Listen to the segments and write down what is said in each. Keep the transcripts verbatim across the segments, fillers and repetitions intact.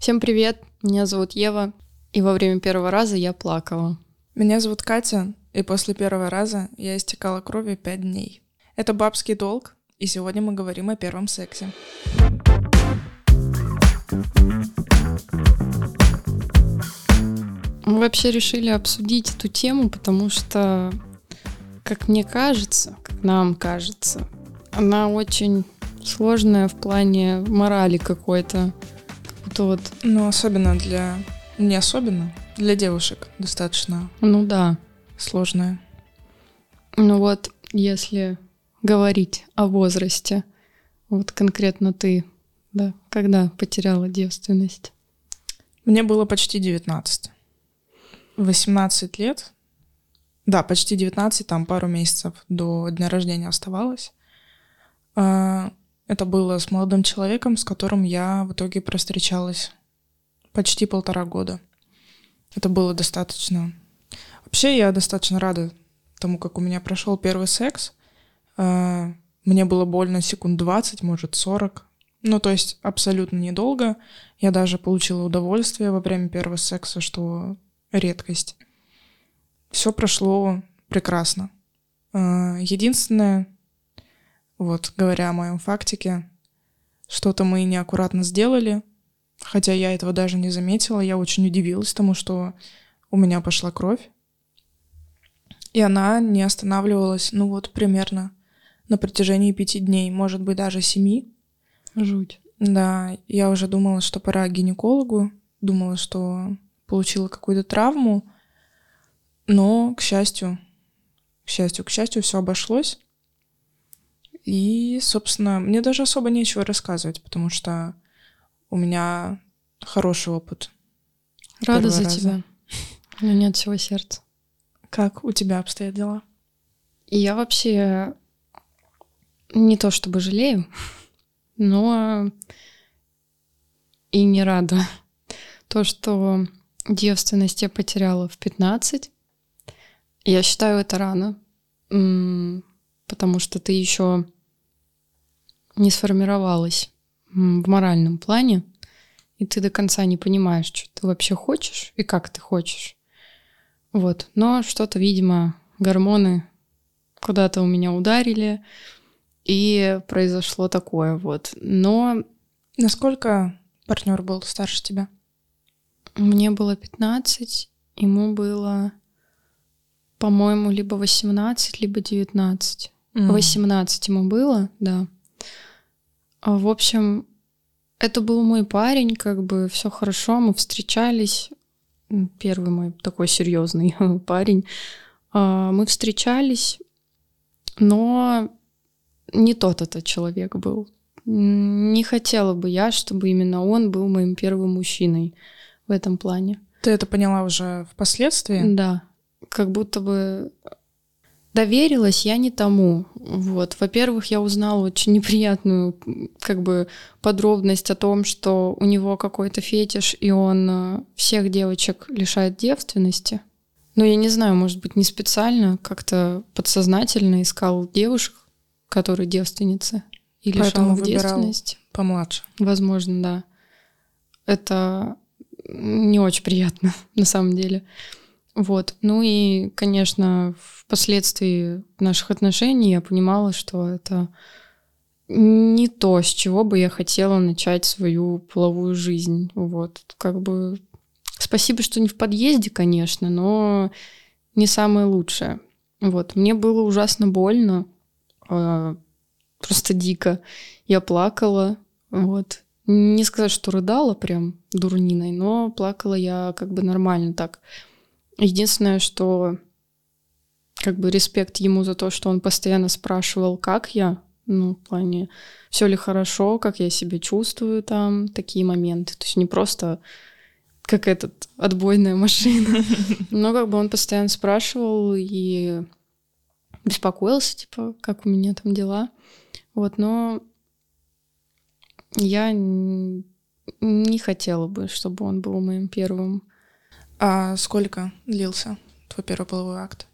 Всем привет, меня зовут Ева, и во время первого раза я плакала. Меня зовут Катя, и после первого раза я истекала кровью пять дней. Это «Бабский долг», и сегодня мы говорим о первом сексе. Мы вообще решили обсудить эту тему, потому что, как мне кажется, как нам кажется, она очень сложная в плане морали какой-то. Вот. Ну, особенно для... Не особенно, для девушек достаточно. Ну да. Сложная. Ну вот, если говорить о возрасте, вот конкретно ты, да, когда потеряла девственность? Мне было почти девятнадцать. восемнадцать лет. Да, почти девятнадцать, там пару месяцев до дня рождения оставалось. Это было с молодым человеком, с которым я в итоге простречалась почти полтора года. Это было достаточно... Вообще, я достаточно рада тому, как у меня прошел первый секс. Мне было больно секунд двадцать, может, сорок. Ну, то есть абсолютно недолго. Я даже получила удовольствие во время первого секса, что редкость. Все прошло прекрасно. Единственное... Вот, говоря о моем фактике, что-то мы неаккуратно сделали, хотя я этого даже не заметила. Я очень удивилась тому, что у меня пошла кровь. И она не останавливалась, ну вот, примерно на протяжении пяти дней, может быть, даже семи. Жуть. Да, я уже думала, что пора к гинекологу, думала, что получила какую-то травму, но, к счастью, к счастью, к счастью, все обошлось. И, собственно, мне даже особо нечего рассказывать, потому что у меня хороший опыт. Рада за тебя. У меня от всего сердца. Как у тебя обстоят дела? Я вообще не то чтобы жалею, но и не рада. То, что девственность я потеряла в пятнадцать, я считаю, это рано. Потому что ты еще не сформировалась в моральном плане, и ты до конца не понимаешь, что ты вообще хочешь и как ты хочешь. Вот. Но что-то, видимо, гормоны куда-то у меня ударили, и произошло такое. Вот. Но... Насколько партнер был старше тебя? Мне было пятнадцать, ему было, по-моему, либо восемнадцать, либо девятнадцать. восемнадцать ему было, да. В общем, это был мой парень, как бы все хорошо, мы встречались. Первый мой такой серьезный парень. Мы встречались, но не тот этот человек был. Не хотела бы я, чтобы именно он был моим первым мужчиной в этом плане. Ты это поняла уже впоследствии? Да. Как будто бы... Доверилась я не тому. Вот. Во-первых, я узнала очень неприятную, как бы, подробность о том, что у него какой-то фетиш, и он всех девочек лишает девственности. Ну, я не знаю, может быть, не специально, как-то подсознательно искал девушек, которые девственницы, и лишал их девственности. Помладше. Возможно, да. Это не очень приятно, на самом деле. Вот. Ну и, конечно, впоследствии наших отношений я понимала, что это не то, с чего бы я хотела начать свою половую жизнь. Вот. Как бы спасибо, что не в подъезде, конечно, но не самое лучшее. Вот. Мне было ужасно больно, просто дико. Я плакала, вот. Не сказать, что рыдала прям дурниной, но плакала я как бы нормально так. Единственное, что как бы респект ему за то, что он постоянно спрашивал, как я, ну, в плане, все ли хорошо, как я себя чувствую там, такие моменты. То есть не просто как этот отбойная машина, но как бы он постоянно спрашивал и беспокоился, типа, как у меня там дела. Вот, но я не хотела бы, чтобы он был моим первым. А сколько длился твой первый половой акт?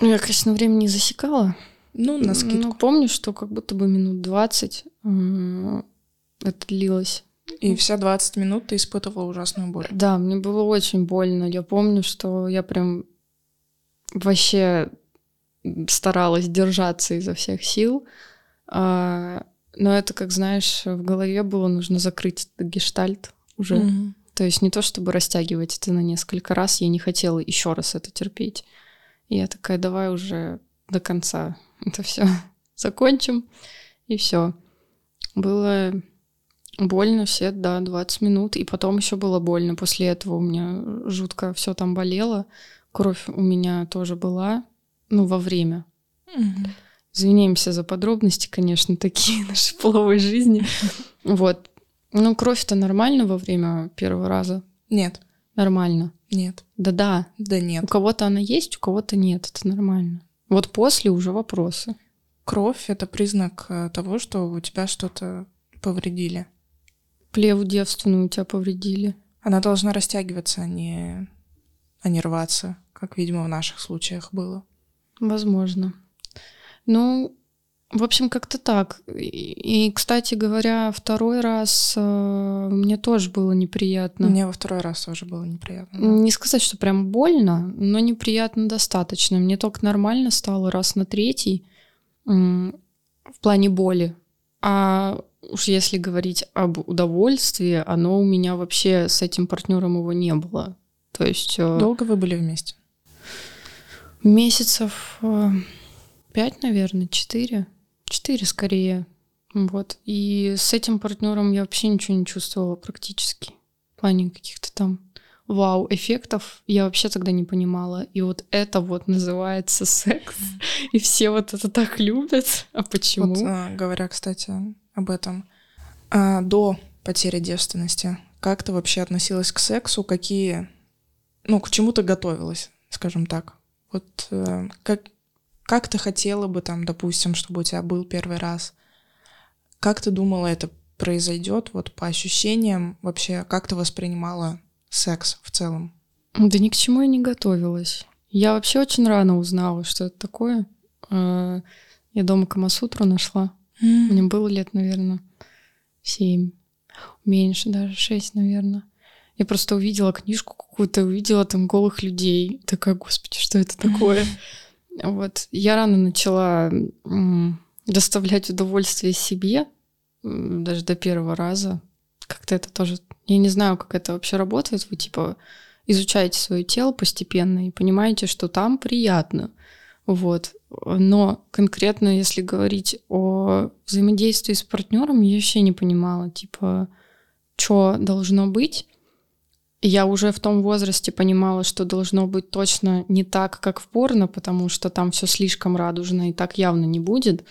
Я, конечно, время не засекала. Ну, на скидку. Но помню, что как будто бы минут двадцать это длилось. И все двадцать минут ты испытывала ужасную боль. Да, мне было очень больно. Я помню, что я прям вообще старалась держаться изо всех сил. Но это, как знаешь, в голове было нужно закрыть гештальт уже. Mm-hmm. То есть не то, чтобы растягивать это на несколько раз. Я не хотела еще раз это терпеть. И я такая, давай уже до конца это все закончим. И все. Было... Больно все, да, двадцать минут. И потом еще было больно. После этого у меня жутко все там болело. Кровь у меня тоже была, ну, во время. Mm-hmm. Извиняемся за подробности, конечно, такие нашей половой жизни. Вот. Ну, кровь-то нормально во время первого раза? Нет. Нормально? Нет. Да-да. Да нет. У кого-то она есть, у кого-то нет. Это нормально. Вот после уже вопросы. Кровь — это признак того, что у тебя что-то повредили. Плеву девственную у тебя повредили. Она должна растягиваться, а не, а не рваться, как, видимо, в наших случаях было. Возможно. Ну, в общем, как-то так. И, кстати говоря, второй раз э, мне тоже было неприятно. Мне во второй раз тоже было неприятно. Да. Не сказать, что прям больно, но неприятно достаточно. Мне только нормально стало раз на третий э, в плане боли. А уж если говорить об удовольствии, оно у меня вообще с этим партнером его не было. То есть... Долго вы были вместе? Месяцев пять, наверное, четыре. Четыре скорее. Вот. И с этим партнером я вообще ничего не чувствовала практически. В плане каких-то там вау-эффектов я вообще тогда не понимала. И вот это вот называется секс. И все вот это так любят. А почему? Вот, говоря, кстати... об этом. А до потери девственности как ты вообще относилась к сексу? Какие... Ну, к чему ты готовилась, скажем так? Вот как, как ты хотела бы, там, допустим, чтобы у тебя был первый раз? Как ты думала, это произойдет? Вот по ощущениям вообще, как ты воспринимала секс в целом? Да ни к чему я не готовилась. Я вообще очень рано узнала, что это такое. Я дома Камасутру нашла. Mm. Мне было лет, наверное, семь, меньше даже, шесть, наверное. Я просто увидела книжку какую-то, увидела там голых людей. Такая, господи, что это такое? Mm. Вот. Я рано начала м- доставлять удовольствие себе, м- даже до первого раза. Как-то это тоже... Я не знаю, как это вообще работает. Вы, типа, изучаете свое тело постепенно и понимаете, что там приятно. Вот. Но конкретно, если говорить о взаимодействии с партнером, я вообще не понимала, типа, что должно быть. Я уже в том возрасте понимала, что должно быть точно не так, как в порно, потому что там все слишком радужно и так явно не будет.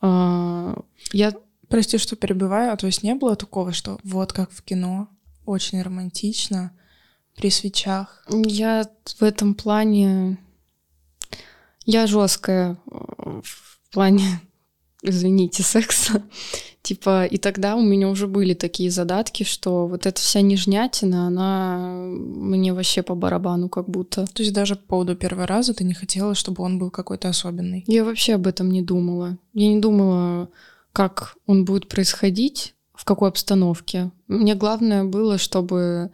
Я... Прости, что перебиваю, а то есть не было такого, что вот как в кино, очень романтично, при свечах? Я в этом плане... Я жесткая в плане, извините, секса. Типа, и тогда у меня уже были такие задатки, что вот эта вся нежнятина, она мне вообще по барабану как будто. То есть даже по поводу первого раза ты не хотела, чтобы он был какой-то особенный? Я вообще об этом не думала. Я не думала, как он будет происходить, в какой обстановке. Мне главное было, чтобы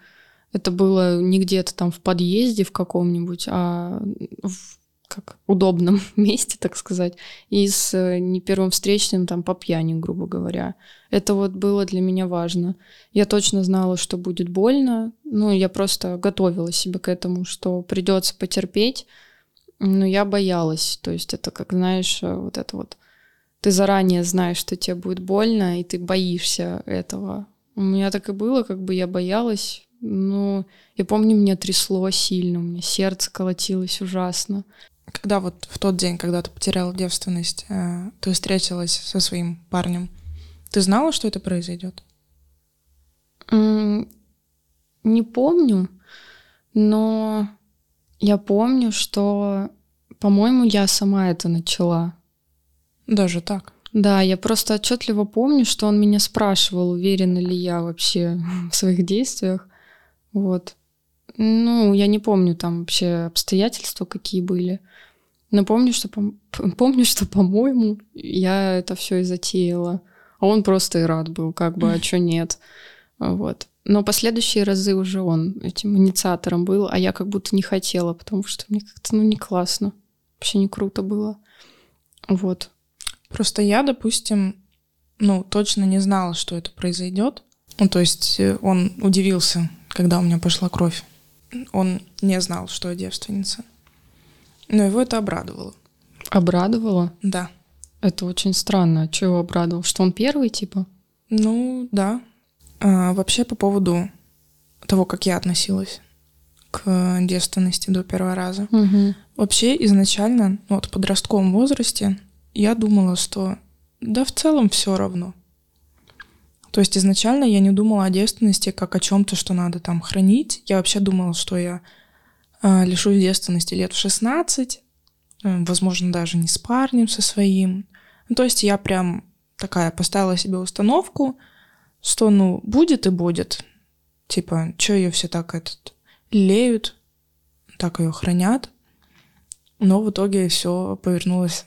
это было не где-то там в подъезде в каком-нибудь, а в как удобном месте, так сказать, и с не первым встречным там по пьяни, грубо говоря. Это вот было для меня важно. Я точно знала, что будет больно, ну, я просто готовила себя к этому, что придется потерпеть, но я боялась. То есть это, как знаешь, вот это вот... Ты заранее знаешь, что тебе будет больно, и ты боишься этого. У меня так и было, как бы я боялась... Ну, я помню, меня трясло сильно, у меня сердце колотилось ужасно. Когда вот в тот день, когда ты потеряла девственность, ты встретилась со своим парнем, ты знала, что это произойдет? Не помню, но я помню, что, по-моему, я сама это начала. Даже так? Да, я просто отчетливо помню, что он меня спрашивал, уверена ли я вообще в своих действиях. Вот. Ну, я не помню там вообще обстоятельства, какие были. Но помню, что, пом- помню, что по-моему, я это все и затеяла. А он просто и рад был, как бы, а что нет. Вот. Но последующие разы уже он этим инициатором был, а я как будто не хотела, потому что мне как-то, ну, не классно. Вообще не круто было. Вот. Просто я, допустим, ну, точно не знала, что это произойдет. Ну, то есть он удивился, когда у меня пошла кровь. Он не знал, что я девственница. Но его это обрадовало. Обрадовало? Да. Это очень странно. Чего обрадовал? Что он первый, типа? Ну, да. А, вообще, по поводу того, как я относилась к девственности до первого раза. Угу. Вообще, изначально, ну, вот в подростковом возрасте, я думала, что да, в целом все равно. То есть изначально я не думала о девственности как о чем-то, что надо там хранить. Я вообще думала, что я э, лишусь девственности лет в шестнадцать, э, возможно, даже не с парнем со своим. Ну, то есть я прям такая поставила себе установку, что ну будет и будет. Типа, что ее все так этот, лелеют, так ее хранят. Но в итоге все повернулось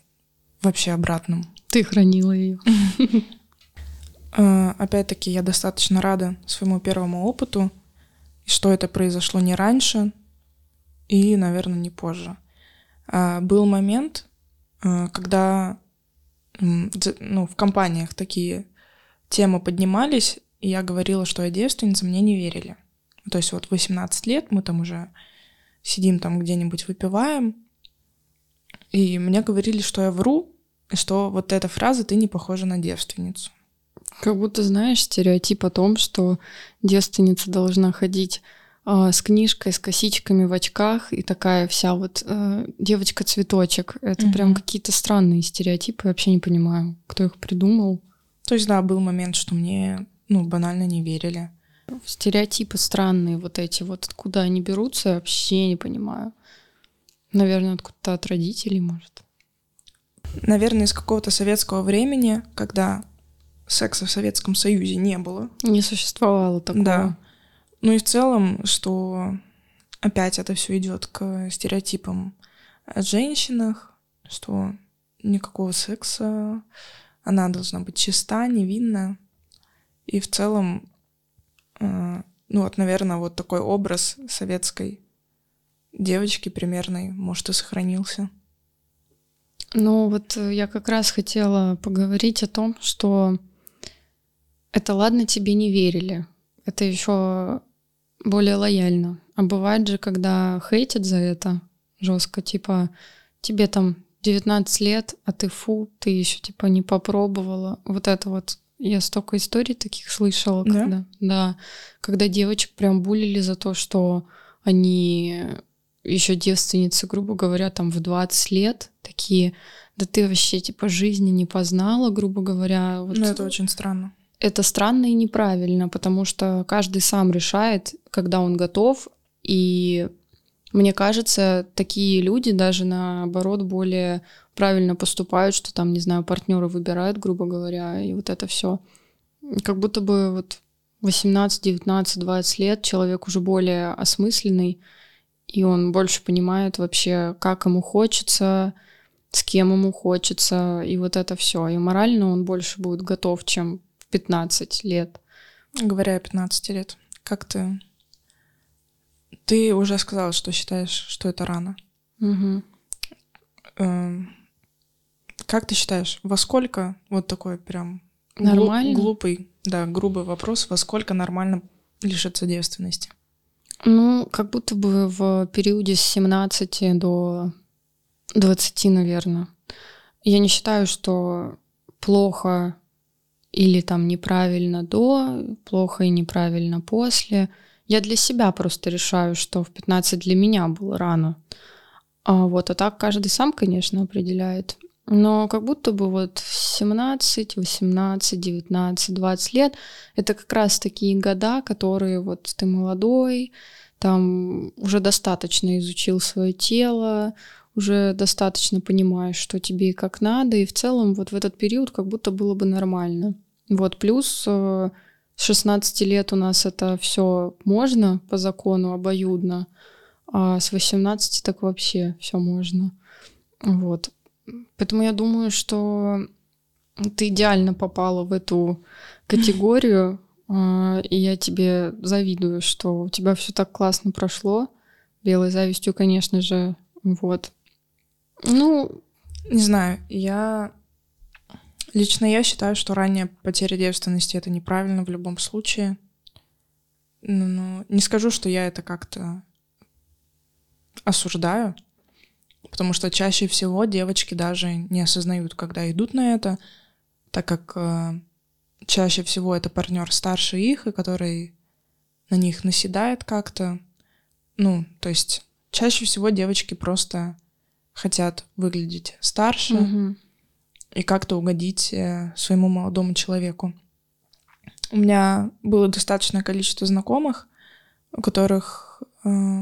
вообще обратным. Ты хранила ее. Опять-таки, я достаточно рада своему первому опыту, что это произошло не раньше и, наверное, не позже. Был момент, когда ну, в компаниях такие темы поднимались, и я говорила, что я девственница, мне не верили. То есть вот восемнадцать лет, мы там уже сидим там где-нибудь выпиваем, и мне говорили, что я вру, что вот эта фраза «ты не похожа на девственницу». Как будто, знаешь, стереотип о том, что девственница должна ходить э, с книжкой, с косичками в очках и такая вся вот э, девочка-цветочек. Это угу. Прям какие-то странные стереотипы, я вообще не понимаю, кто их придумал. То есть, да, был момент, что мне, ну, банально не верили. Стереотипы странные вот эти, вот откуда они берутся, я вообще не понимаю. Наверное, откуда-то от родителей, может. Наверное, из какого-то советского времени, когда... Секса в Советском Союзе не было. Не существовало такого. Да. Ну и в целом, что опять это все идет к стереотипам о женщинах, что никакого секса, она должна быть чиста, невинна. И в целом, ну вот, наверное, вот такой образ советской девочки примерной, может, и сохранился. Ну вот я как раз хотела поговорить о том, что это ладно, тебе не верили. Это еще более лояльно. А бывает же, когда хейтят за это жестко, типа тебе там девятнадцать лет, а ты фу, ты еще типа не попробовала. Вот это вот я столько историй таких слышала, да? когда, да, когда девочек прям булили за то, что они еще девственницы, грубо говоря, там в двадцать лет, такие, да ты вообще типа жизни не познала, грубо говоря. Вот. Ну это очень странно. Это странно и неправильно, потому что каждый сам решает, когда он готов, и мне кажется, такие люди даже, наоборот, более правильно поступают, что там, не знаю, партнёра выбирают, грубо говоря, и вот это все. Как будто бы вот восемнадцать, девятнадцать, двадцать лет человек уже более осмысленный, и он больше понимает вообще, как ему хочется, с кем ему хочется, и вот это все. И морально он больше будет готов, чем... пятнадцать лет. Говоря о пятнадцати лет, как ты... Ты уже сказала, что считаешь, что это рано. Угу. Как ты считаешь, во сколько, вот такой прям нормально? глупый, да, грубый вопрос, во сколько нормально лишиться девственности? Ну, как будто бы в периоде с семнадцати до двадцати, наверное. Я не считаю, что плохо... Или там неправильно до, плохо и неправильно после. Я для себя просто решаю, что в пятнадцать для меня было рано. А, вот, а так каждый сам, конечно, определяет. Но как будто бы вот в семнадцать, восемнадцать, девятнадцать, двадцать лет это как раз такие года, которые вот ты молодой, там уже достаточно изучил свое тело, уже достаточно понимаешь, что тебе и как надо, и в целом вот в этот период как будто было бы нормально. Вот, плюс с шестнадцати лет у нас это все можно по закону обоюдно, а с восемнадцати так вообще все можно. Вот. Поэтому я думаю, что ты идеально попала в эту категорию, И я тебе завидую, что у тебя все так классно прошло. Белой завистью, конечно же, вот. Ну, не знаю, я... Лично я считаю, что ранняя потеря девственности — это неправильно в любом случае. Ну, ну, не скажу, что я это как-то осуждаю, потому что чаще всего девочки даже не осознают, когда идут на это, так как э, чаще всего это партнер старше их, и который на них наседает как-то. Ну, то есть чаще всего девочки просто хотят выглядеть старше, угу, и как-то угодить э, своему молодому человеку. У меня было достаточное количество знакомых, у которых э,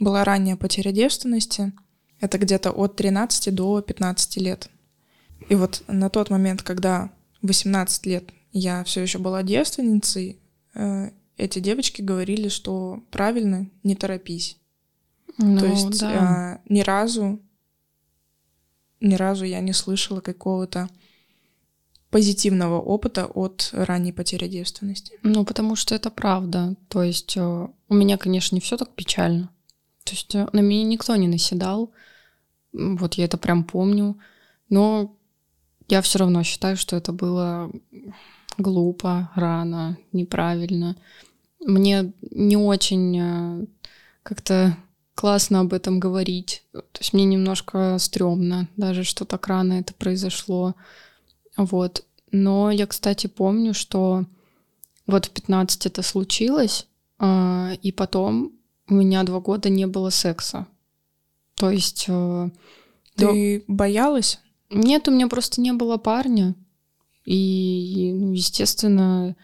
была ранняя потеря девственности. Это где-то от тринадцати до пятнадцати лет. И вот на тот момент, когда восемнадцать лет я все еще была девственницей, э, эти девочки говорили, что правильно, не торопись. Ну, то есть да. э, ни разу, ни разу я не слышала какого-то позитивного опыта от ранней потери девственности. Ну, потому что это правда. То есть у меня, конечно, не все так печально. То есть на меня никто не наседал. Вот я это прям помню. Но я все равно считаю, что это было глупо, рано, неправильно. Мне не очень как-то классно об этом говорить. То есть мне немножко стрёмно даже, что так рано это произошло. Вот. Но я, кстати, помню, что вот в пятнадцать это случилось, и потом у меня два года не было секса. То есть... Ты до... боялась? Нет, у меня просто не было парня. И, ну, естественно,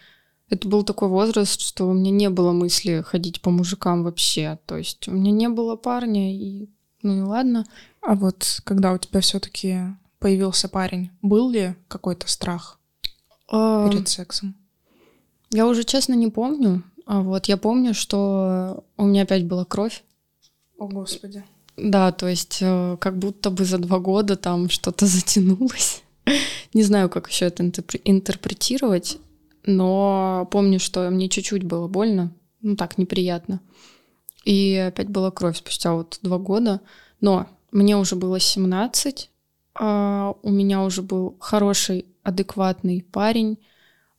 это был такой возраст, что у меня не было мысли ходить по мужикам вообще. То есть у меня не было парня, и ну и ладно. А вот когда у тебя все-таки появился парень, был ли какой-то страх а... перед сексом? Я уже, честно, не помню. А вот я помню, что у меня опять была кровь. О, Господи. Да, то есть как будто бы за два года там что-то затянулось. Не знаю, как еще это интерпретировать, но помню, что мне чуть-чуть было больно, ну так, неприятно. И опять была кровь спустя вот два года. Но мне уже было семнадцать, Uh, у меня уже был хороший, адекватный парень,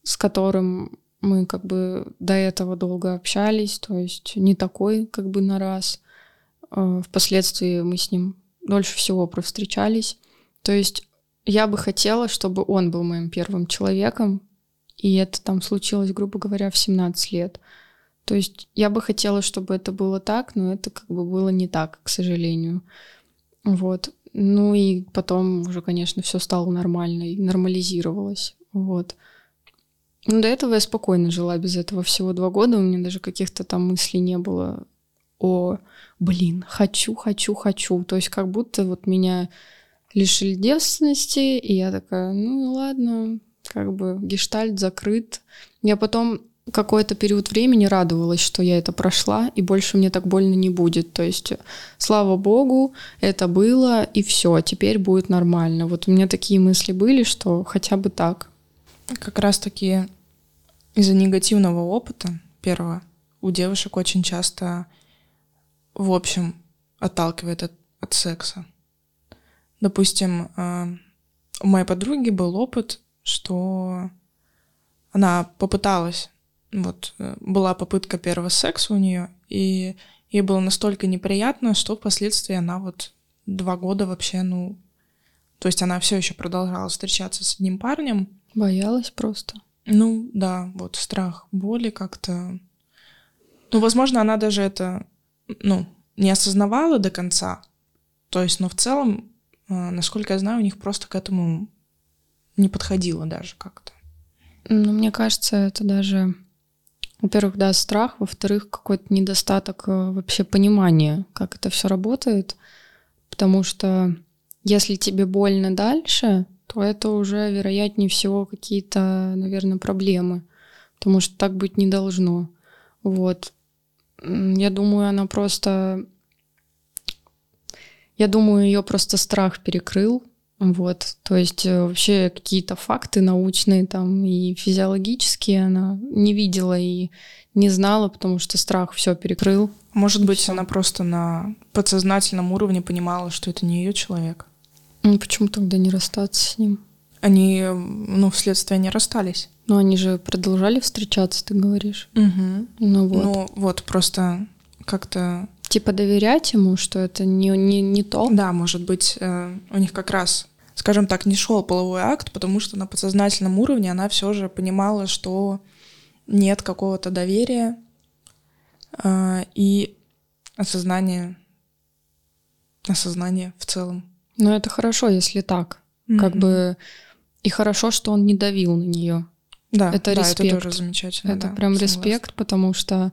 с которым мы как бы до этого долго общались, то есть не такой как бы на раз. Uh, впоследствии мы с ним дольше всего провстречались. То есть я бы хотела, чтобы он был моим первым человеком, и это там случилось, грубо говоря, в семнадцать лет. То есть я бы хотела, чтобы это было так, но это как бы было не так, к сожалению. Вот. Ну и потом уже, конечно, все стало нормально и нормализировалось, вот. Но до этого я спокойно жила без этого всего два года, у меня даже каких-то там мыслей не было о, блин, хочу, хочу, хочу. То есть как будто вот меня лишили девственности, и я такая, ну ладно, как бы гештальт закрыт. Я потом какой-то период времени радовалась, что я это прошла, и больше мне так больно не будет. То есть, слава богу, это было, и все, теперь будет нормально. Вот у меня такие мысли были, что хотя бы так. Как раз-таки из-за негативного опыта, первого, у девушек очень часто, в общем, отталкивает от, от секса. Допустим, у моей подруги был опыт, что она попыталась. Вот, была попытка первого секса у нее, и ей было настолько неприятно, что впоследствии она вот два года вообще, ну... То есть она все еще продолжала встречаться с одним парнем. Боялась просто. Ну, да, вот страх боли как-то... Ну, возможно, она даже это, ну, не осознавала до конца. То есть, но в целом, насколько я знаю, у них просто к этому не подходило даже как-то. Ну, мне кажется, это даже... Во-первых, да, страх, во-вторых, какой-то недостаток вообще понимания, как это все работает, потому что если тебе больно дальше, то это уже, вероятнее всего, какие-то, наверное, проблемы, потому что так быть не должно. Вот. Я думаю, она просто... Я думаю, ее просто страх перекрыл, Вот, то есть вообще какие-то факты научные там и физиологические она не видела и не знала, потому что страх все перекрыл. Может быть, всё. Она просто на подсознательном уровне понимала, что это не ее человек. Ну, почему тогда не расстаться с ним? Они, ну, вследствие не расстались. Ну, они же продолжали встречаться, ты говоришь. Угу. Ну, вот. Ну, вот, просто как-то... Типа доверять ему, что это не, не, не то? Да, может быть, у них как раз, скажем так, не шел половой акт, потому что на подсознательном уровне она все же понимала, что нет какого-то доверия и осознания, осознания в целом. Ну, это хорошо, если так. Mm-hmm. Как бы и хорошо, что он не давил на нее. Да, это да, респект. Это тоже замечательно. Это да, прям согласна. Респект, потому что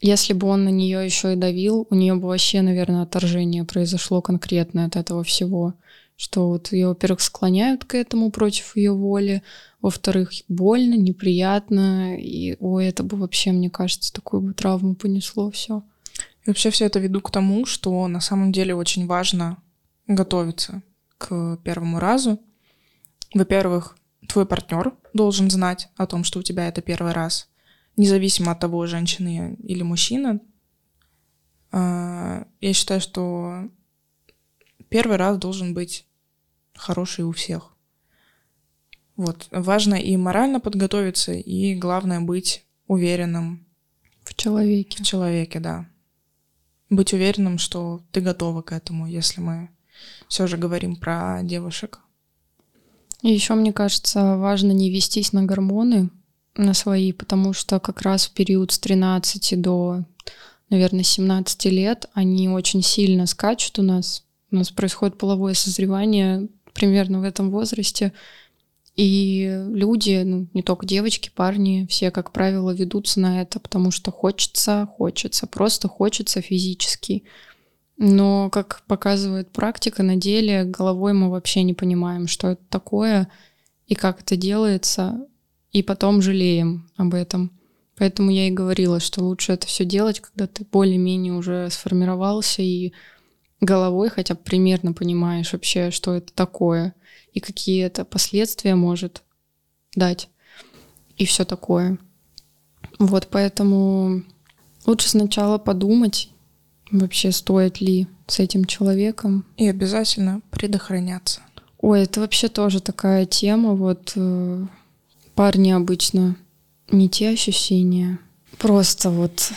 если бы он на нее еще и давил, у нее бы вообще, наверное, отторжение произошло конкретно от этого всего. Что вот ее, во-первых, склоняют к этому против ее воли, во-вторых, больно, неприятно. И ой, это бы вообще, мне кажется, такую бы травму понесло все. И вообще все это веду к тому, что на самом деле очень важно готовиться к первому разу. Во-первых, твой партнер должен знать о том, что у тебя это первый раз. Независимо от того, женщина или мужчина, я считаю, что первый раз должен быть хороший у всех. Вот. Важно и морально подготовиться, и главное быть уверенным. В человеке. В человеке, да. Быть уверенным, что ты готова к этому, если мы все же говорим про девушек. И еще, мне кажется, важно не вестись на гормоны, на свои, потому что как раз в период с тринадцати до, наверное, семнадцати лет они очень сильно скачут у нас. У нас происходит половое созревание примерно в этом возрасте. И люди, ну, не только девочки, парни, все, как правило, ведутся на это, потому что хочется, хочется, просто хочется физически. Но, как показывает практика, на деле головой мы вообще не понимаем, что это такое и как это делается, и потом жалеем об этом. Поэтому я и говорила, что лучше это все делать, когда ты более-менее уже сформировался и головой хотя бы примерно понимаешь вообще, что это такое и какие это последствия может дать и все такое. Вот поэтому лучше сначала подумать вообще, стоит ли с этим человеком. И обязательно предохраняться. Ой, это вообще тоже такая тема, вот... Парни обычно не те ощущения. Просто вот...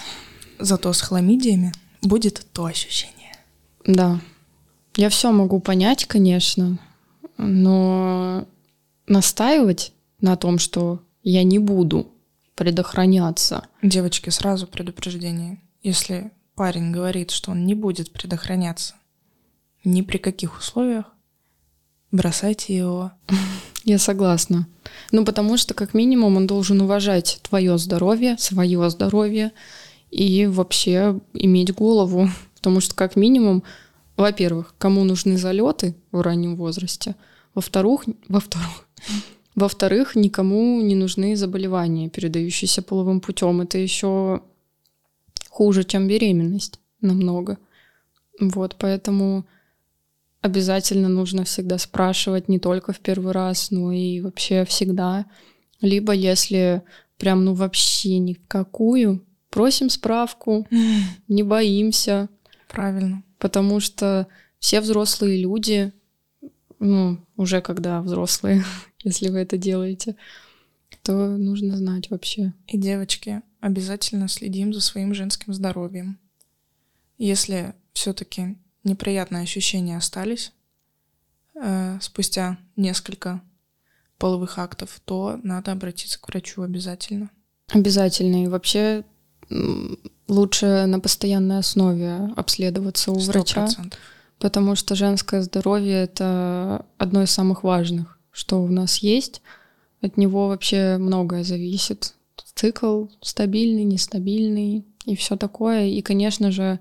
Зато с хламидиями будет то ощущение. Да. Я все могу понять, конечно, но настаивать на том, что я не буду предохраняться. Девочки, сразу предупреждение. Если парень говорит, что он не будет предохраняться ни при каких условиях, бросайте его. Я согласна. Ну, потому что, как минимум, он должен уважать твое здоровье, свое здоровье и вообще иметь голову. Потому что, как минимум, во-первых, кому нужны залеты в раннем возрасте, во-вторых, во-вторых, во-вторых, никому не нужны заболевания, передающиеся половым путем. Это еще хуже, чем беременность, намного. Вот, поэтому. Обязательно нужно всегда спрашивать, не только в первый раз, но и вообще всегда. Либо если прям, ну, вообще ни в какую, просим справку, не боимся. Правильно. Потому что все взрослые люди, ну, уже когда взрослые, если вы это делаете, то нужно знать вообще. И, девочки, обязательно следим за своим женским здоровьем. Если все-таки... Неприятные ощущения остались э, спустя несколько половых актов, то надо обратиться к врачу обязательно. Обязательно. И вообще лучше на постоянной основе обследоваться у сто процентов. Врача. Потому что женское здоровье — это одно из самых важных, что у нас есть. От него вообще многое зависит. Цикл стабильный, нестабильный и все такое. И, конечно же,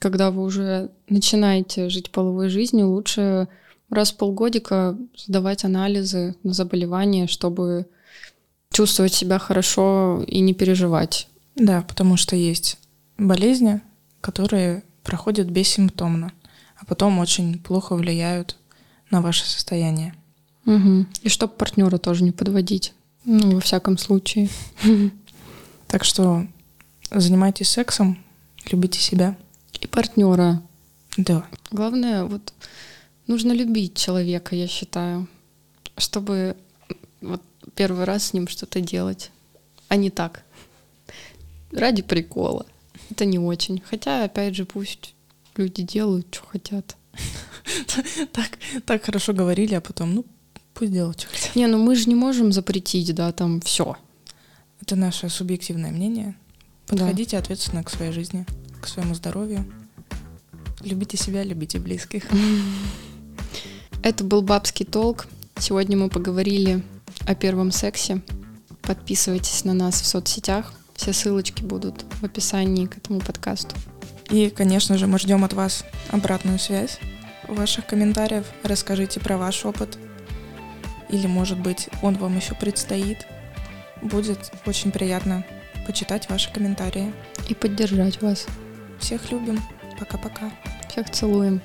когда вы уже начинаете жить половой жизнью, лучше раз в полгодика сдавать анализы на заболевания, чтобы чувствовать себя хорошо и не переживать. Да, потому что есть болезни, которые проходят бессимптомно, а потом очень плохо влияют на ваше состояние. Угу. И чтобы партнера тоже не подводить. Ну, во всяком случае. Так что занимайтесь сексом, любите себя. И партнера. Да. Главное, вот нужно любить человека, я считаю, чтобы вот первый раз с ним что-то делать, а не так. Ради прикола. Это не очень. Хотя, опять же, пусть люди делают, что хотят. Так, так хорошо говорили, а потом, ну, пусть делают, что хотят. Не, ну мы же не можем запретить, да, там все. Это наше субъективное мнение. Подходите да. ответственно к своей жизни, к своему здоровью. Любите себя, любите близких. Это был «Бабский толк». Сегодня мы поговорили о первом сексе. Подписывайтесь на нас в соцсетях. Все ссылочки будут в описании к этому подкасту. И, конечно же, мы ждем от вас обратную связь ваших комментариев. Расскажите про ваш опыт. Или, может быть, он вам еще предстоит. Будет очень приятно почитать ваши комментарии. И поддержать вас. Всех любим. Пока-пока. Всех целуем.